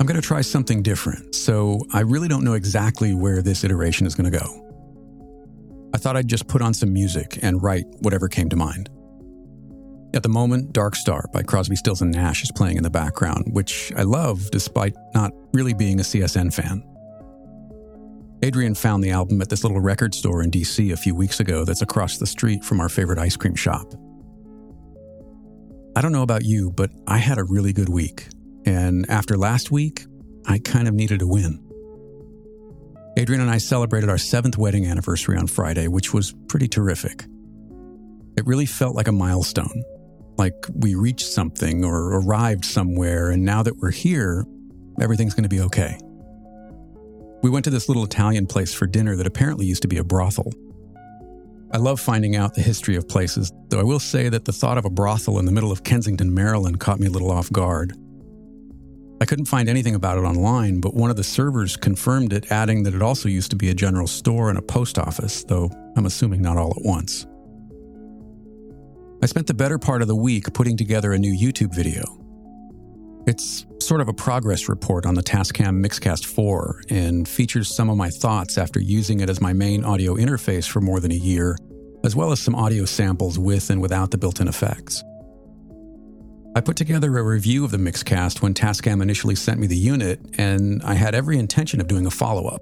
I'm going to try something different, so I really don't know exactly where this iteration is going to go. I thought I'd just put on some music and write whatever came to mind. At the moment, Dark Star by Crosby, Stills & Nash is playing in the background, which I love despite not really being a CSN fan. Adrianne found the album at this little record store in DC a few weeks ago that's across the street from our favorite ice cream shop. I don't know about you, but I had a really good week, and after last week, I kind of needed a win. Adrianne and I celebrated our 7th wedding anniversary on Friday, which was pretty terrific. It really felt like a milestone. Like we reached something or arrived somewhere, and now that we're here, everything's going to be okay. We went to this little Italian place for dinner that apparently used to be a brothel. I love finding out the history of places, though I will say that the thought of a brothel in the middle of Kensington, Maryland caught me a little off guard. I couldn't find anything about it online, but one of the servers confirmed it, adding that it also used to be a general store and a post office, though I'm assuming not all at once. I spent the better part of the week putting together a new YouTube video. It's sort of a progress report on the Tascam Mixcast 4 and features some of my thoughts after using it as my main audio interface for more than a year, as well as some audio samples with and without the built-in effects. I put together a review of the Mixcast when Tascam initially sent me the unit, and I had every intention of doing a follow-up.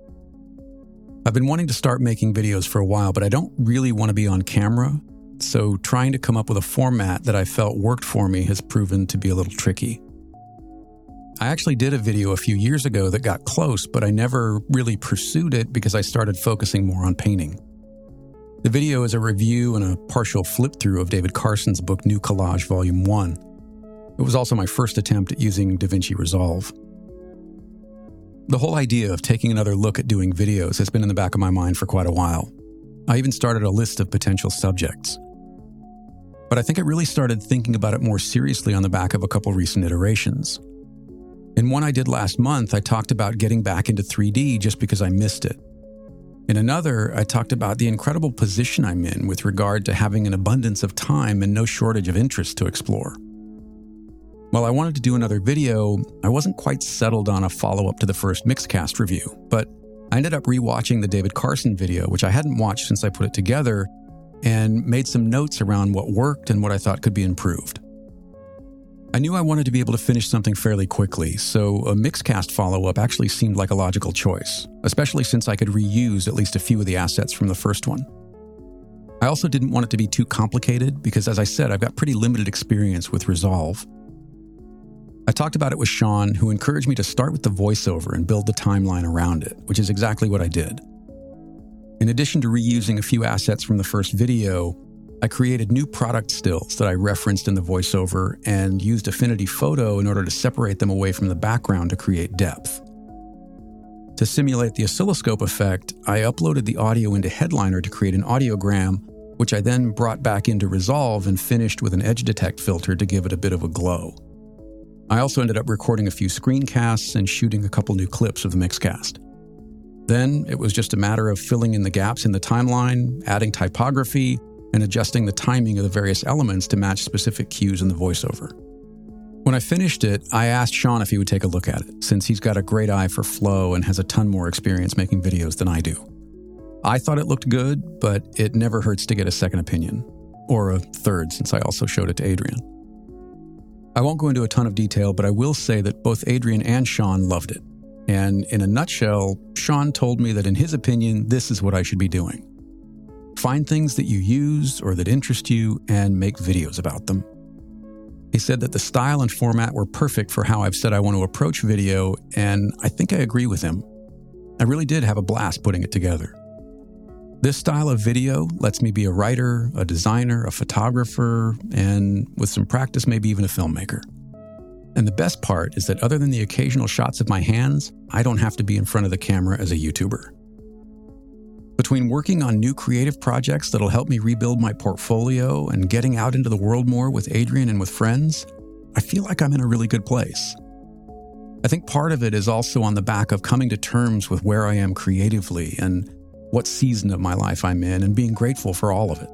I've been wanting to start making videos for a while, but I don't really want to be on camera, so trying to come up with a format that I felt worked for me has proven to be a little tricky. I actually did a video a few years ago that got close, but I never really pursued it because I started focusing more on painting. The video is a review and a partial flip-through of David Carson's book New Collage Volume 1. It was also my first attempt at using DaVinci Resolve. The whole idea of taking another look at doing videos has been in the back of my mind for quite a while. I even started a list of potential subjects. But I think I really started thinking about it more seriously on the back of a couple recent iterations. In one I did last month, I talked about getting back into 3D just because I missed it. In another, I talked about the incredible position I'm in with regard to having an abundance of time and no shortage of interest to explore. While I wanted to do another video, I wasn't quite settled on a follow-up to the first Mixcast review, but I ended up rewatching the David Carson video, which I hadn't watched since I put it together, and made some notes around what worked and what I thought could be improved. I knew I wanted to be able to finish something fairly quickly, so a Mixcast follow-up actually seemed like a logical choice, especially since I could reuse at least a few of the assets from the first one. I also didn't want it to be too complicated because, as I said, I've got pretty limited experience with Resolve. I talked about it with Sean, who encouraged me to start with the voiceover and build the timeline around it, which is exactly what I did. In addition to reusing a few assets from the first video, I created new product stills that I referenced in the voiceover and used Affinity Photo in order to separate them away from the background to create depth. To simulate the oscilloscope effect, I uploaded the audio into Headliner to create an audiogram, which I then brought back into Resolve and finished with an edge detect filter to give it a bit of a glow. I also ended up recording a few screencasts and shooting a couple new clips of the Mixcast. Then it was just a matter of filling in the gaps in the timeline, adding typography, and adjusting the timing of the various elements to match specific cues in the voiceover. When I finished it, I asked Sean if he would take a look at it, since he's got a great eye for flow and has a ton more experience making videos than I do. I thought it looked good, but it never hurts to get a second opinion, or a third, since I also showed it to Adrianne. I won't go into a ton of detail, but I will say that both Adrianne and Sean loved it. And in a nutshell, Sean told me that in his opinion, this is what I should be doing. Find things that you use or that interest you and make videos about them. He said that the style and format were perfect for how I've said I want to approach video, and I think I agree with him. I really did have a blast putting it together. This style of video lets me be a writer, a designer, a photographer, and with some practice, maybe even a filmmaker. And the best part is that other than the occasional shots of my hands, I don't have to be in front of the camera as a YouTuber. Between working on new creative projects that'll help me rebuild my portfolio and getting out into the world more with Adrianne and with friends, I feel like I'm in a really good place. I think part of it is also on the back of coming to terms with where I am creatively and what season of my life I'm in and being grateful for all of it.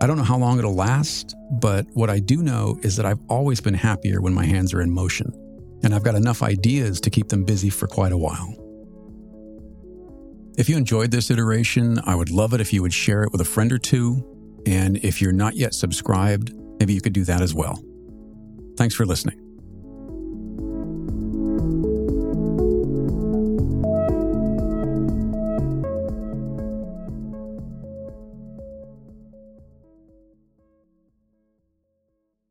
I don't know how long it'll last, but what I do know is that I've always been happier when my hands are in motion, and I've got enough ideas to keep them busy for quite a while. If you enjoyed this iteration, I would love it if you would share it with a friend or two, and if you're not yet subscribed, maybe you could do that as well. Thanks for listening.